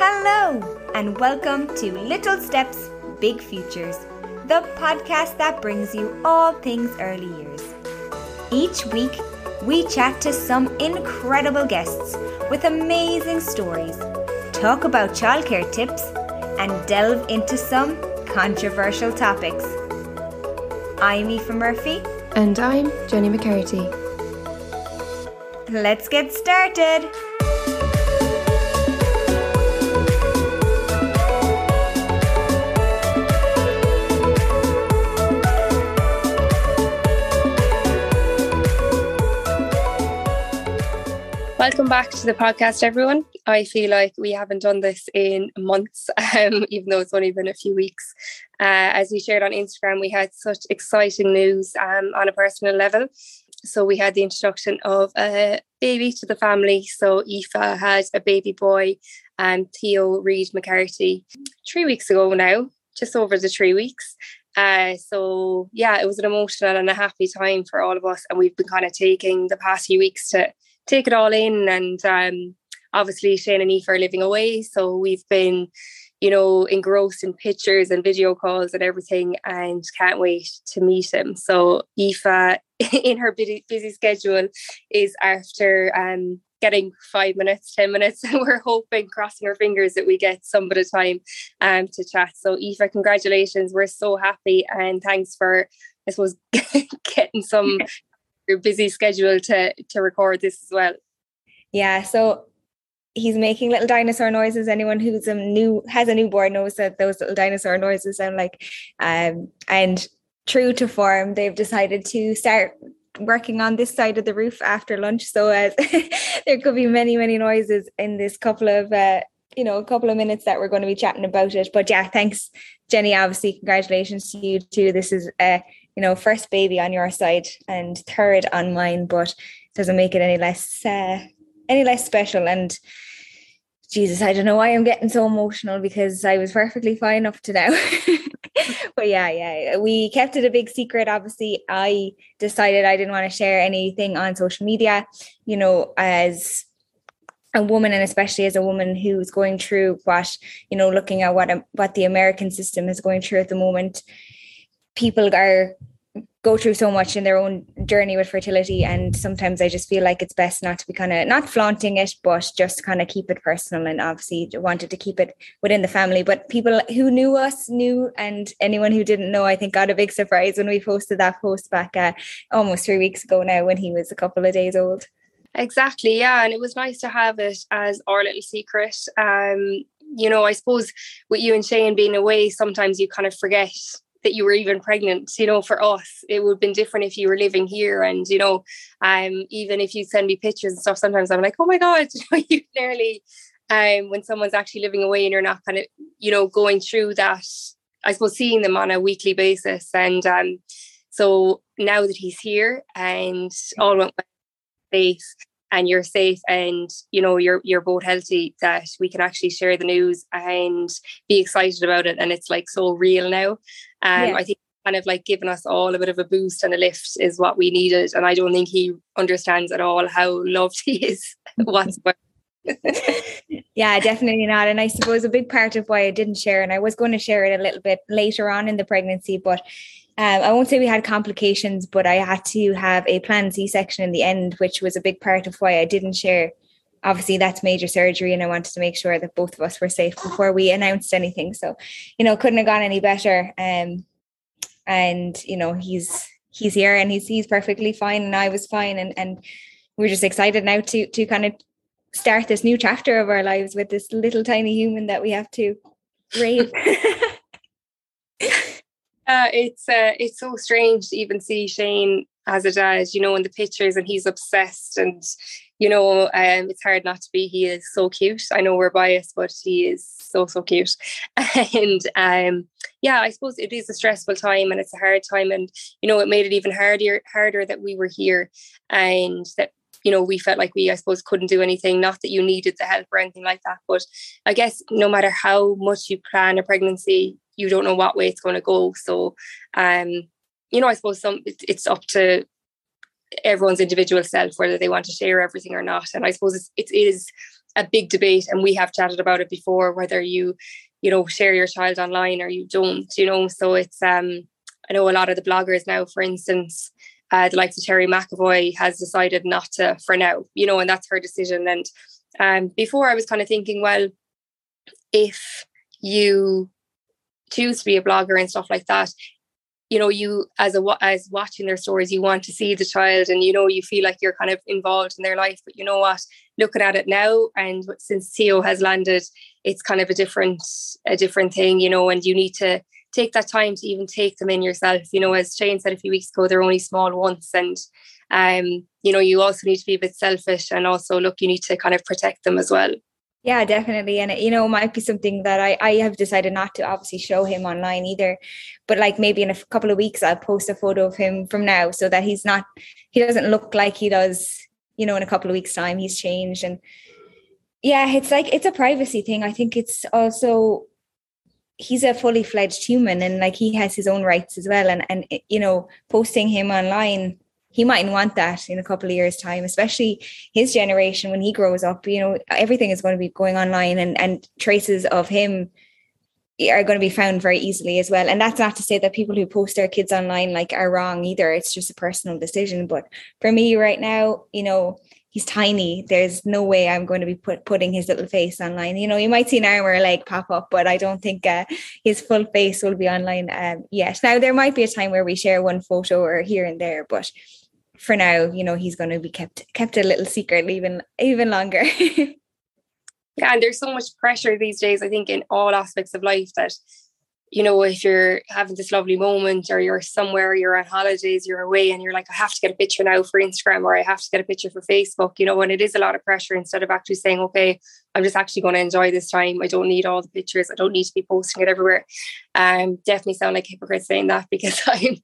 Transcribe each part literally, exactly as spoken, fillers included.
Hello, and welcome to Little Steps, Big Futures, the podcast that brings you all things early years. Each week, we chat to some incredible guests with amazing stories, talk about childcare tips, and delve into some controversial topics. I'm Aoife Murphy. And I'm Jenny McCarty. Let's get started. Welcome back to the podcast, everyone. I feel like we haven't done this in months, um, even though it's only been a few weeks. Uh, as we shared on Instagram, we had such exciting news um, on a personal level. So we had the introduction of a baby to the family. So Aoife had a baby boy, um, Theo Reed McCarty, three weeks ago now, just over the three weeks. Uh, so, yeah, it was an emotional and a happy time for all of us. And we've been kind of taking the past few weeks to take it all in, and um, obviously Shane and Aoife are living away, so we've been, you know, engrossed in pictures and video calls and everything, and can't wait to meet him. So Aoife, in her busy, busy schedule, is after um, getting five minutes, ten minutes, and we're hoping, crossing our fingers, that we get some bit of time um, to chat. So Aoife, congratulations! We're so happy, and thanks for, I suppose, getting some. Your busy schedule to to record this as well. Yeah, so he's making little dinosaur noises. Anyone who's a new has a newborn knows that those little dinosaur noises sound like. Um, and true to form, they've decided to start working on this side of the roof after lunch. So as there could be many many noises in this couple of uh, you know a couple of minutes that we're going to be chatting about it. But yeah, thanks, Jenny. Obviously, congratulations to you too. This is a uh, you know, first baby on your side and third on mine, but it doesn't make it any less, uh, any less special. And Jesus, I don't know why I'm getting so emotional, because I was perfectly fine up to now. But yeah, yeah, we kept it a big secret. Obviously, I decided I didn't want to share anything on social media, you know, as a woman, and especially as a woman who's going through what, you know, looking at what, what the American system is going through at the moment. People are go through so much in their own journey with fertility, and sometimes I just feel like it's best not to be kind of not flaunting it, but just kind of keep it personal. And obviously wanted to keep it within the family, but people who knew us knew, and anyone who didn't know, I think, got a big surprise when we posted that post back uh, almost three weeks ago now, when he was a couple of days old. Exactly, yeah, and it was nice to have it as our little secret. Um, you know, I suppose with you and Shane being away, sometimes you kind of forget that you were even pregnant. You know, for us it would have been different if you were living here, and you know, um even if you send me pictures and stuff, sometimes I'm like, oh my god, you nearly um when someone's actually living away and you're not kind of, you know, going through that, I suppose, seeing them on a weekly basis. And um so now that he's here and all went well, safe, and you're safe, and you know, you're you're both healthy, that we can actually share the news and be excited about it, and it's like so real now. Um, yeah. I think kind of like giving us all a bit of a boost and a lift is what we needed, and I don't think he understands at all how loved he is whatsoever. Yeah, definitely not. And I suppose a big part of why I didn't share, and I was going to share it a little bit later on in the pregnancy, but um, I won't say we had complications, but I had to have a planned C-section in the end, which was a big part of why I didn't share. Obviously, that's major surgery, and I wanted to make sure that both of us were safe before we announced anything. So, you know, couldn't have gone any better. Um, and, you know, he's he's here, and he's he's perfectly fine, and I was fine. And, and we're just excited now to to kind of start this new chapter of our lives with this little tiny human that we have to raise. uh, it's uh, it's so strange to even see Shane as a dad, you know, in the pictures, and he's obsessed, and you know, um, it's hard not to be. He is so cute. I know we're biased, but he is so, so cute. And um, yeah, I suppose it is a stressful time, and it's a hard time. And, you know, it made it even harder, harder that we were here, and that, you know, we felt like we, I suppose, couldn't do anything. Not that you needed the help or anything like that, but I guess no matter how much you plan a pregnancy, you don't know what way it's going to go. So, um, you know, I suppose some it's up to everyone's individual self whether they want to share everything or not, and I suppose it's, it is a big debate, and we have chatted about it before, whether you, you know, share your child online or you don't, you know. So it's, um, I know a lot of the bloggers now, for instance, uh, the likes of Terry McAvoy has decided not to for now, you know, and that's her decision. And um, before I was kind of thinking, well, if you choose to be a blogger and stuff like that, you know, you as a as watching their stories, you want to see the child, and you know, you feel like you're kind of involved in their life. But you know what, looking at it now, and since Theo has landed, it's kind of a different a different thing, you know. And you need to take that time to even take them in yourself, you know. As Shane said a few weeks ago, they're only small once, and um, you know, you also need to be a bit selfish, and also look, you need to kind of protect them as well. Yeah, definitely. And, it, you know, might be something that I, I have decided not to obviously show him online either. But like maybe in a f- couple of weeks, I'll post a photo of him from now so that he's not, he doesn't look like he does, you know, in a couple of weeks time, he's changed. And yeah, it's like, it's a privacy thing. I think it's also, he's a fully fledged human, and like he has his own rights as well. And, and you know, posting him online, he mightn't want that in a couple of years' time, especially his generation when he grows up. You know, everything is going to be going online, and, and traces of him are going to be found very easily as well. And that's not to say that people who post their kids online like are wrong either. It's just a personal decision. But for me right now, you know, he's tiny. There's no way I'm going to be put, putting his little face online. You know, you might see an arm or a leg pop up, but I don't think uh, his full face will be online um, yet. Now, there might be a time where we share one photo or here and there, but for now, you know, he's going to be kept kept a little secret even even longer. Yeah, and there's so much pressure these days, I think, in all aspects of life that, you know, if you're having this lovely moment or you're somewhere, you're on holidays, you're away, and you're like, I have to get a picture now for Instagram, or I have to get a picture for Facebook, you know. And it is a lot of pressure, instead of actually saying, okay, I'm just actually going to enjoy this time. I don't need all the pictures. I don't need to be posting it everywhere. Um, definitely sound like a hypocrite saying that, because I'm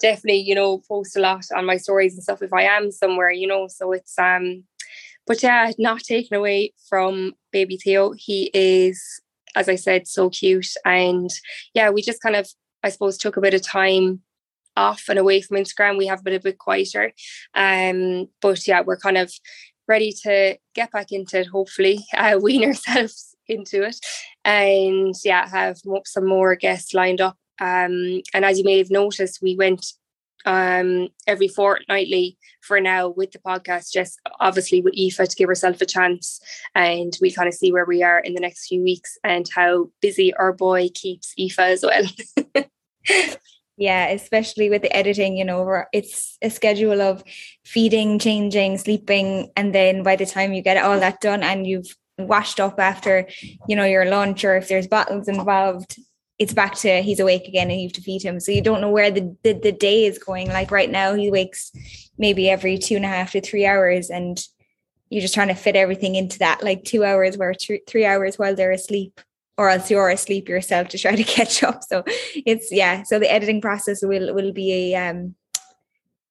definitely, you know, post a lot on my stories and stuff if I am somewhere, you know. So it's, um, but yeah, not taken away from baby Theo. He is, as I said, so cute. And yeah, we just kind of, I suppose, took a bit of time off and away from Instagram. We have been a bit quieter. Um, but yeah, we're kind of ready to get back into it, hopefully, uh, wean ourselves into it. And yeah, have some more guests lined up. Um, and as you may have noticed, we went um every fortnightly for now with the podcast, just obviously with Aoife to give herself a chance, and we kind of see where we are in the next few weeks and how busy our boy keeps Aoife as well. Yeah, especially with the editing, you know, it's a schedule of feeding, changing, sleeping, and then by the time you get all that done and you've washed up after, you know, your lunch, or if there's bottles involved, it's back to he's awake again and you have to feed him. So you don't know where the, the, the day is going. Like right now, he wakes maybe every two and a half to three hours and you're just trying to fit everything into that, like two hours where th- three hours while they're asleep, or else you're asleep yourself to try to catch up. So it's, yeah. So the editing process will, will be a, um,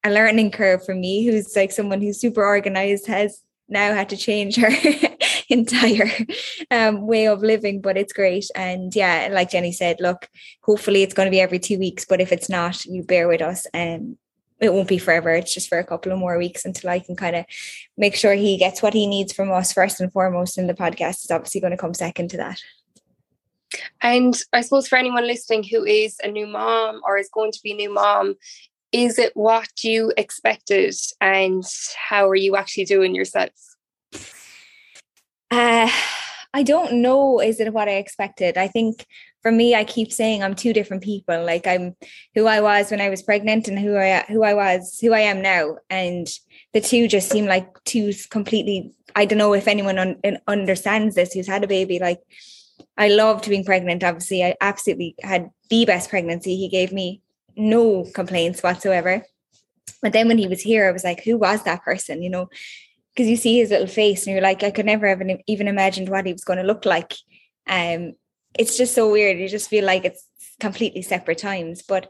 a learning curve for me, who's like someone who's super organized, has now had to change her entire um, way of living, but it's great. And yeah, like Jenny said, look, hopefully it's going to be every two weeks, but if it's not, you bear with us, and um, it won't be forever. It's just for a couple of more weeks until I can kind of make sure he gets what he needs from us first and foremost, and the podcast is obviously going to come second to that. And I suppose for anyone listening who is a new mom or is going to be a new mom, is it what you expected, and how are you actually doing yourself? Uh, I don't know. Is it what I expected? I think for me, I keep saying I'm two different people. Like I'm who I was when I was pregnant and who I, who I was, who I am now. And the two just seem like two completely, I don't know if anyone un- understands this who's had a baby. Like I loved being pregnant. Obviously I absolutely had the best pregnancy. He gave me no complaints whatsoever. But then when he was here, I was like, who was that person? You know, because you see his little face and you're like, I could never have even imagined what he was going to look like. Um, it's just so weird. You just feel like it's completely separate times. But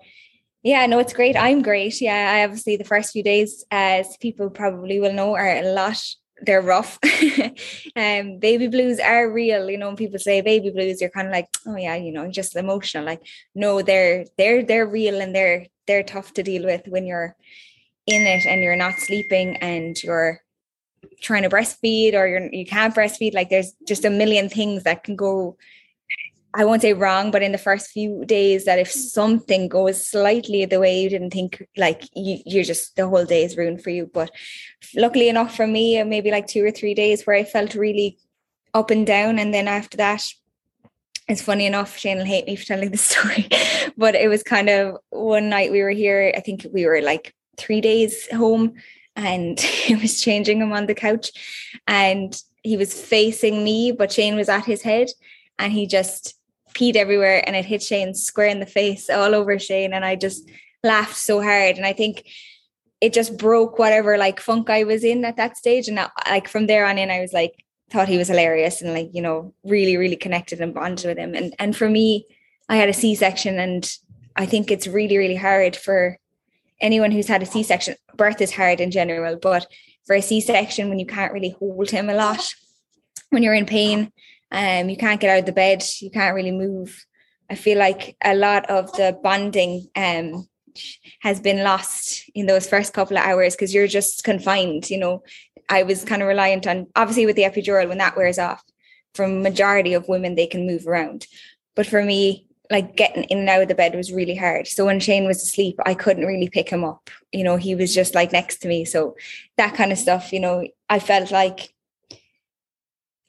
yeah, no, it's great. I'm great. Yeah, I obviously the first few days, as people probably will know, are a lot. They're rough. um, baby blues are real. You know, when people say baby blues, you're kind of like, oh yeah, you know, just emotional. Like, no, they're they're they're real, and they're they're tough to deal with when you're in it and you're not sleeping and you're trying to breastfeed or you're, you can't breastfeed. Like there's just a million things that can go, I won't say wrong, but in the first few days, that if something goes slightly the way you didn't think, like you, you're just, the whole day is ruined for you. But luckily enough for me, maybe like two or three days where I felt really up and down. And then after that, it's funny enough, Shane will hate me for telling this story, but it was kind of one night we were here, I think we were like three days home, and he was changing him on the couch and he was facing me, but Shane was at his head, and he just peed everywhere and it hit Shane square in the face, all over Shane. And I just laughed so hard. And I think it just broke whatever like funk I was in at that stage. And that, like from there on in, I was like, thought he was hilarious and like, you know, really, really connected and bonded with him. And, and for me, I had a C-section, and I think it's really, really hard for anyone who's had a C-section. Birth is hard in general, but for a C-section, when you can't really hold him a lot, when you're in pain, um, you can't get out of the bed, you can't really move. I feel like a lot of the bonding um, has been lost in those first couple of hours because you're just confined, you know. I was kind of reliant on, obviously with the epidural, when that wears off, from majority of women, they can move around. But for me, like getting in and out of the bed was really hard. So when Shane was asleep, I couldn't really pick him up. You know, he was just like next to me. So that kind of stuff, you know, I felt like,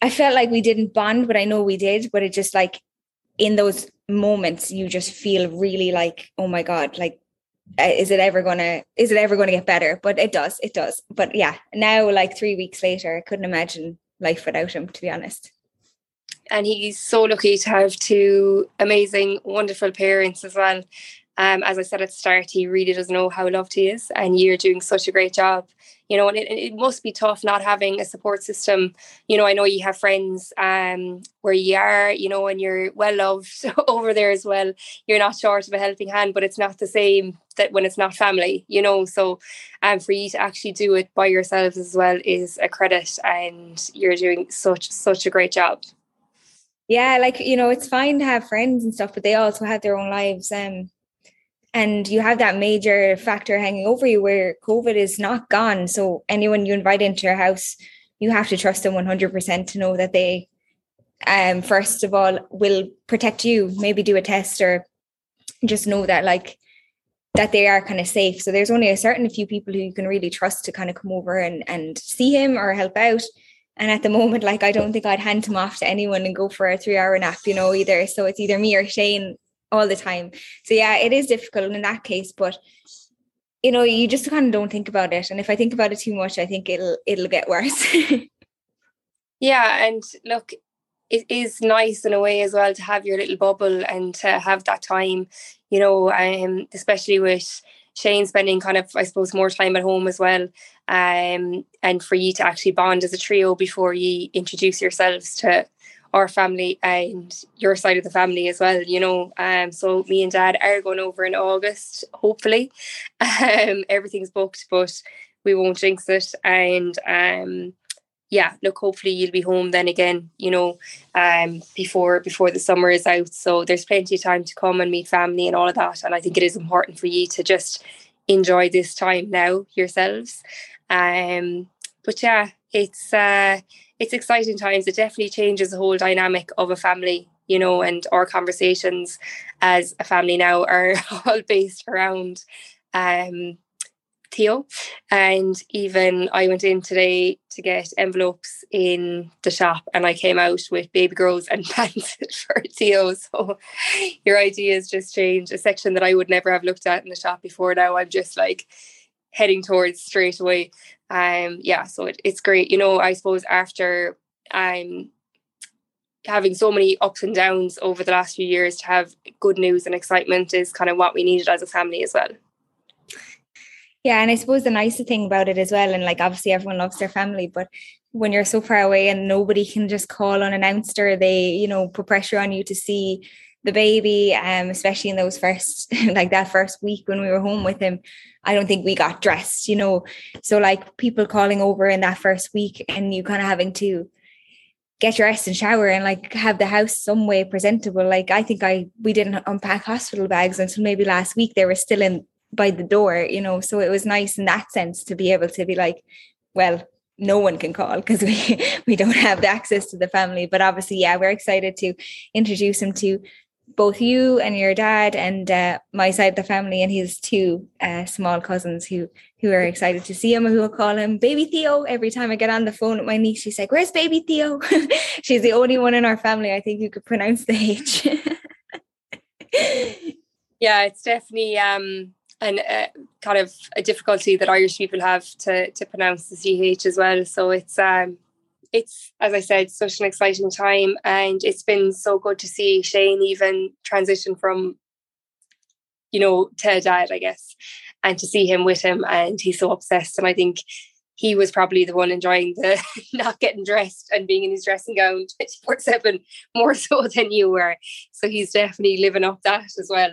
I felt like we didn't bond, but I know we did. But it just like, in those moments, you just feel really like, oh my God, like, is it ever gonna is it ever gonna get better? But it does, it does. But yeah, now like three weeks later, I couldn't imagine life without him, to be honest. And he's so lucky to have two amazing, wonderful parents as well. Um, as I said at the start, he really does know how loved he is, and you're doing such a great job. You know, and it, it must be tough not having a support system. You know, I know you have friends um, where you are, you know, and you're well loved over there as well. You're not short of a helping hand, but it's not the same that when it's not family, you know. So um, for you to actually do it by yourselves as well is a credit, and you're doing such, such a great job. Yeah, like, you know, it's fine to have friends and stuff, but they also have their own lives. Um, and you have that major factor hanging over you where COVID is not gone. So anyone you invite into your house, you have to trust them one hundred percent to know that they, um, first of all, will protect you, maybe do a test, or just know that like, that they are kind of safe. So there's only a certain few people who you can really trust to kind of come over and, and see him or help out. And at the moment, like, I don't think I'd hand him off to anyone and go for a three hour nap, you know, either. So it's either me or Shane all the time. So yeah, it is difficult in that case, but you know, you just kind of don't think about it. And if I think about it too much, I think it'll, it'll get worse. Yeah. And look, it is nice in a way as well to have your little bubble and to have that time, you know, um, especially with Shane spending kind of, I suppose, more time at home as well. Um, and for you to actually bond as a trio before you introduce yourselves to our family and your side of the family as well, you know. Um, so me and Dad are going over in August, hopefully. Um, everything's booked, but we won't jinx it. And um, yeah, look, hopefully you'll be home then again, you know, um, before before the summer is out. So there's plenty of time to come and meet family and all of that. And I think it is important for you to just enjoy this time now yourselves. Um, but yeah, it's... Uh, It's exciting times. It definitely changes the whole dynamic of a family, you know, and our conversations as a family now are all based around um, Theo. And even I went in today to get envelopes in the shop, and I came out with baby girls and pants for Theo. So your ideas just change. A section that I would never have looked at in the shop before now, I'm just like heading towards straight away. Um, yeah, so it, it's great. You know, I suppose after um, having so many ups and downs over the last few years, to have good news and excitement is kind of what we needed as a family as well. Yeah, and I suppose the nicer thing about it as well, and like obviously everyone loves their family, but when you're so far away and nobody can just call unannounced, or they, you know, put pressure on you to see the baby, um, especially in those first, like that first week when we were home with him, I don't think we got dressed, you know. So like people calling over in that first week, and you kind of having to get dressed and shower and like have the house some way presentable. Like I think I we didn't unpack hospital bags until maybe last week. They were still in by the door, you know. So it was nice in that sense to be able to be like, well, no one can call because we, we don't have the access to the family. But obviously, yeah, we're excited to introduce him to both you and your dad and uh, my side of the family, and his two uh, small cousins who who are excited to see him, who will call him Baby Theo. Every time I get on the phone with my niece, she's like, "Where's Baby Theo?" She's the only one in our family, I think, who could pronounce the H. Yeah, it's definitely um, an, uh, kind of a difficulty that Irish people have to to pronounce the C H as well. So it's um, it's, as I said, such an exciting time, and it's been so good to see Shane even transition from, you know, to dad, I guess, and to see him with him. And he's so obsessed. And I think he was probably the one enjoying the not getting dressed and being in his dressing gown twenty-four seven more so than you were. So he's definitely living up that as well.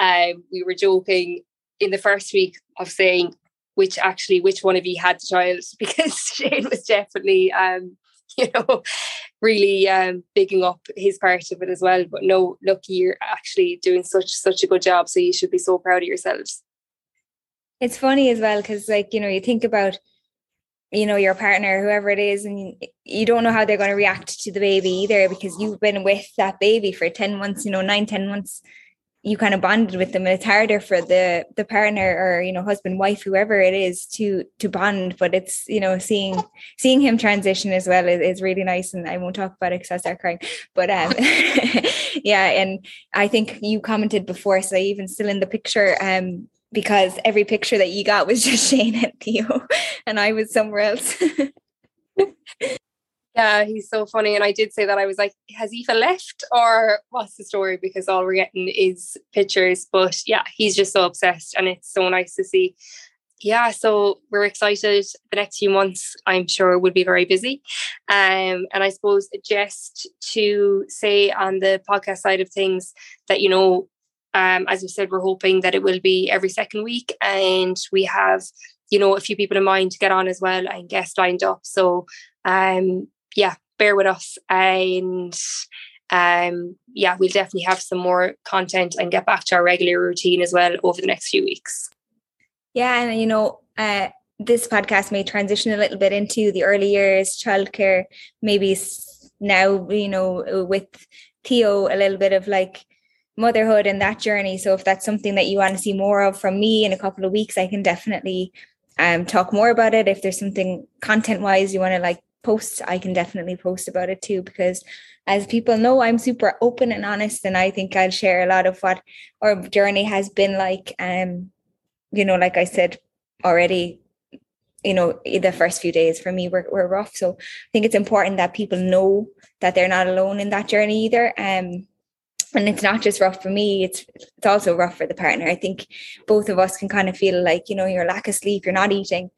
Um, we were joking in the first week of saying, which actually, which one of you had the child? Because Shane was definitely, um, you know, really um, bigging up his part of it as well. But no, look, you're actually doing such, such a good job. So you should be so proud of yourselves. It's funny as well, because, like, you know, you think about, you know, your partner, whoever it is, and you don't know how they're going to react to the baby either, because you've been with that baby for ten months, you know, nine, ten months. You kind of bonded with them, and it's harder for the the partner or, you know, husband, wife, whoever it is, to to bond. But it's, you know, seeing seeing him transition as well is, is really nice. And I won't talk about it because I start crying, but um yeah. And I think you commented before, so even still in the picture, um because every picture that you got was just Shane and Theo, and I was somewhere else. Yeah, he's so funny. And I did say that. I was like, has Aoife left, or what's the story? Because all we're getting is pictures. But yeah, he's just so obsessed, and it's so nice to see. Yeah, so we're excited. The next few months, I'm sure, will be very busy. Um, and I suppose just to say on the podcast side of things that, you know, um, as we said, we're hoping that it will be every second week. And we have, you know, a few people in mind to get on as well and guests lined up. So, um, yeah, bear with us, and um, yeah, we'll definitely have some more content and get back to our regular routine as well over the next few weeks. Yeah, and you know, uh, this podcast may transition a little bit into the early years, childcare, maybe now, you know, with Theo, a little bit of like motherhood and that journey. So if that's something that you want to see more of from me in a couple of weeks, I can definitely um, talk more about it. If there's something content wise you want to like post, I can definitely post about it too, because as people know, I'm super open and honest, and I think I'll share a lot of what our journey has been like. Um, you know, like I said already, you know, the first few days for me were, were rough. So I think it's important that people know that they're not alone in that journey either. Um, and it's not just rough for me, it's it's also rough for the partner. I think both of us can kind of feel like, you know, your lack of sleep, you're not eating.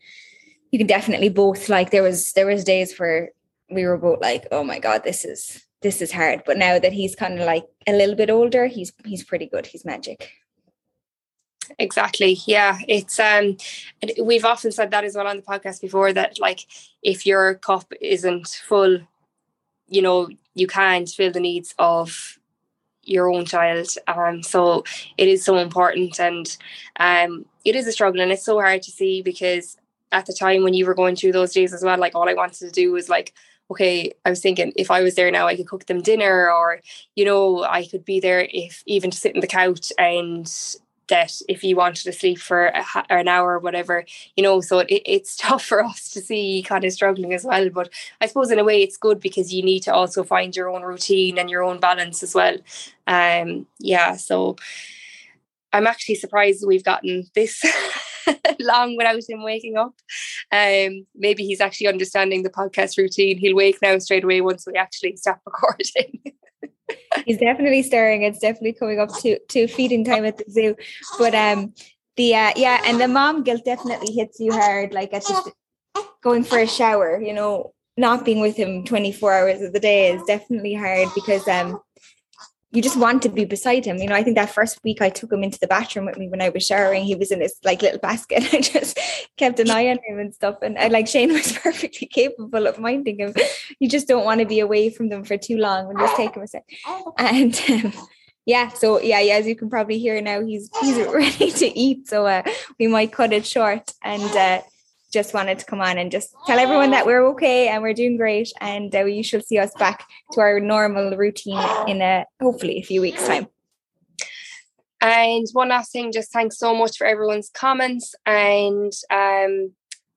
You can definitely both, like, there was there was days where we were both like, oh my God, this is this is hard. But now that he's kind of like a little bit older, he's he's pretty good. He's magic. Exactly. Yeah, it's um, and we've often said that as well on the podcast before, that like if your cup isn't full, you know, you can't fill the needs of your own child. Um, so it is so important, and um, it is a struggle, and it's so hard to see, because at the time when you were going through those days as well, like all I wanted to do was like, okay, I was thinking if I was there now, I could cook them dinner, or, you know, I could be there if even to sit on the couch, and that if you wanted to sleep for a, an hour or whatever, you know, so it, it's tough for us to see kind of struggling as well. But I suppose in a way it's good, because you need to also find your own routine and your own balance as well. Um, yeah, so I'm actually surprised we've gotten this long without him waking up. Um, maybe he's actually understanding the podcast routine. He'll wake now straight away once we actually stop recording. He's definitely stirring. It's definitely coming up to to feeding time at the zoo. But um, the uh, yeah, and the mom guilt definitely hits you hard. Like at the, going for a shower, you know, not being with him twenty-four hours of the day is definitely hard, because um. you just want to be beside him. You know, I think that first week I took him into the bathroom with me when I was showering. He was in his like little basket. I just kept an eye on him and stuff. And I, like, Shane was perfectly capable of minding him. You just don't want to be away from them for too long. We'll just take him a sec. And um, yeah, so yeah, yeah, as you can probably hear now, he's he's ready to eat. So uh, we might cut it short. And uh, just wanted to come on and just tell everyone that we're okay and we're doing great, and uh, you shall see us back to our normal routine in a, hopefully a few weeks' time. And one last thing, just thanks so much for everyone's comments and um,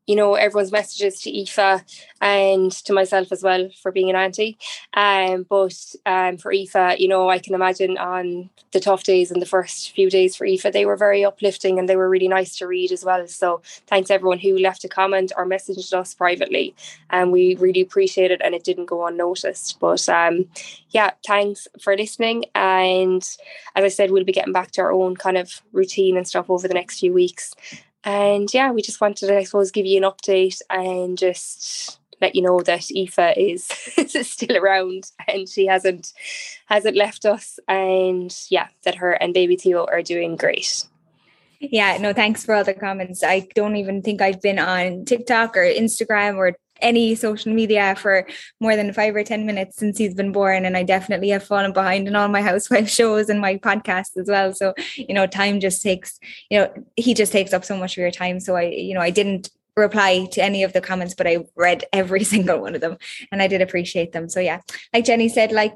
you know, everyone's messages to Aoife and to myself as well for being an auntie. Um, but um, for Aoife, you know, I can imagine on the tough days and the first few days for Aoife, they were very uplifting and they were really nice to read as well. So thanks everyone who left a comment or messaged us privately, and we really appreciate it, and it didn't go unnoticed. But um, yeah, thanks for listening. And as I said, we'll be getting back to our own kind of routine and stuff over the next few weeks. And yeah, we just wanted to, I suppose, give you an update and just let you know that Aoife is, is still around and she hasn't hasn't left us. And yeah, that her and baby Theo are doing great. Yeah, no, thanks for all the comments. I don't even think I've been on TikTok or Instagram or any social media for more than five or ten minutes since he's been born, and I definitely have fallen behind in all my housewife shows and my podcast as well. So, you know, time just takes, you know, he just takes up so much of your time. So I, you know, I didn't reply to any of the comments, but I read every single one of them, and I did appreciate them. So yeah, like Jenny said, like,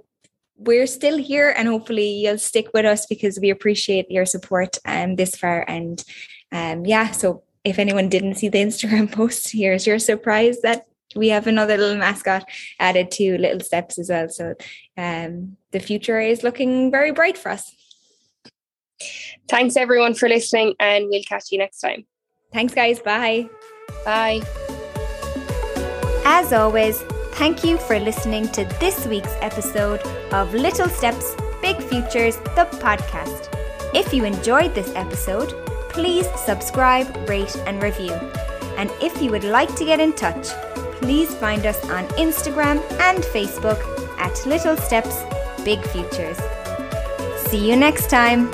we're still here, and hopefully you'll stick with us because we appreciate your support um, this far. And um, yeah, so if anyone didn't see the Instagram post, here's your surprise that we have another little mascot added to Little Steps as well. So um, the future is looking very bright for us. Thanks everyone for listening, and we'll catch you next time. Thanks guys. Bye. Bye. As always, thank you for listening to this week's episode of Little Steps, Big Futures, the podcast. If you enjoyed this episode, please subscribe, rate and review. And if you would like to get in touch, please find us on Instagram and Facebook at Little Steps, Big Futures. See you next time.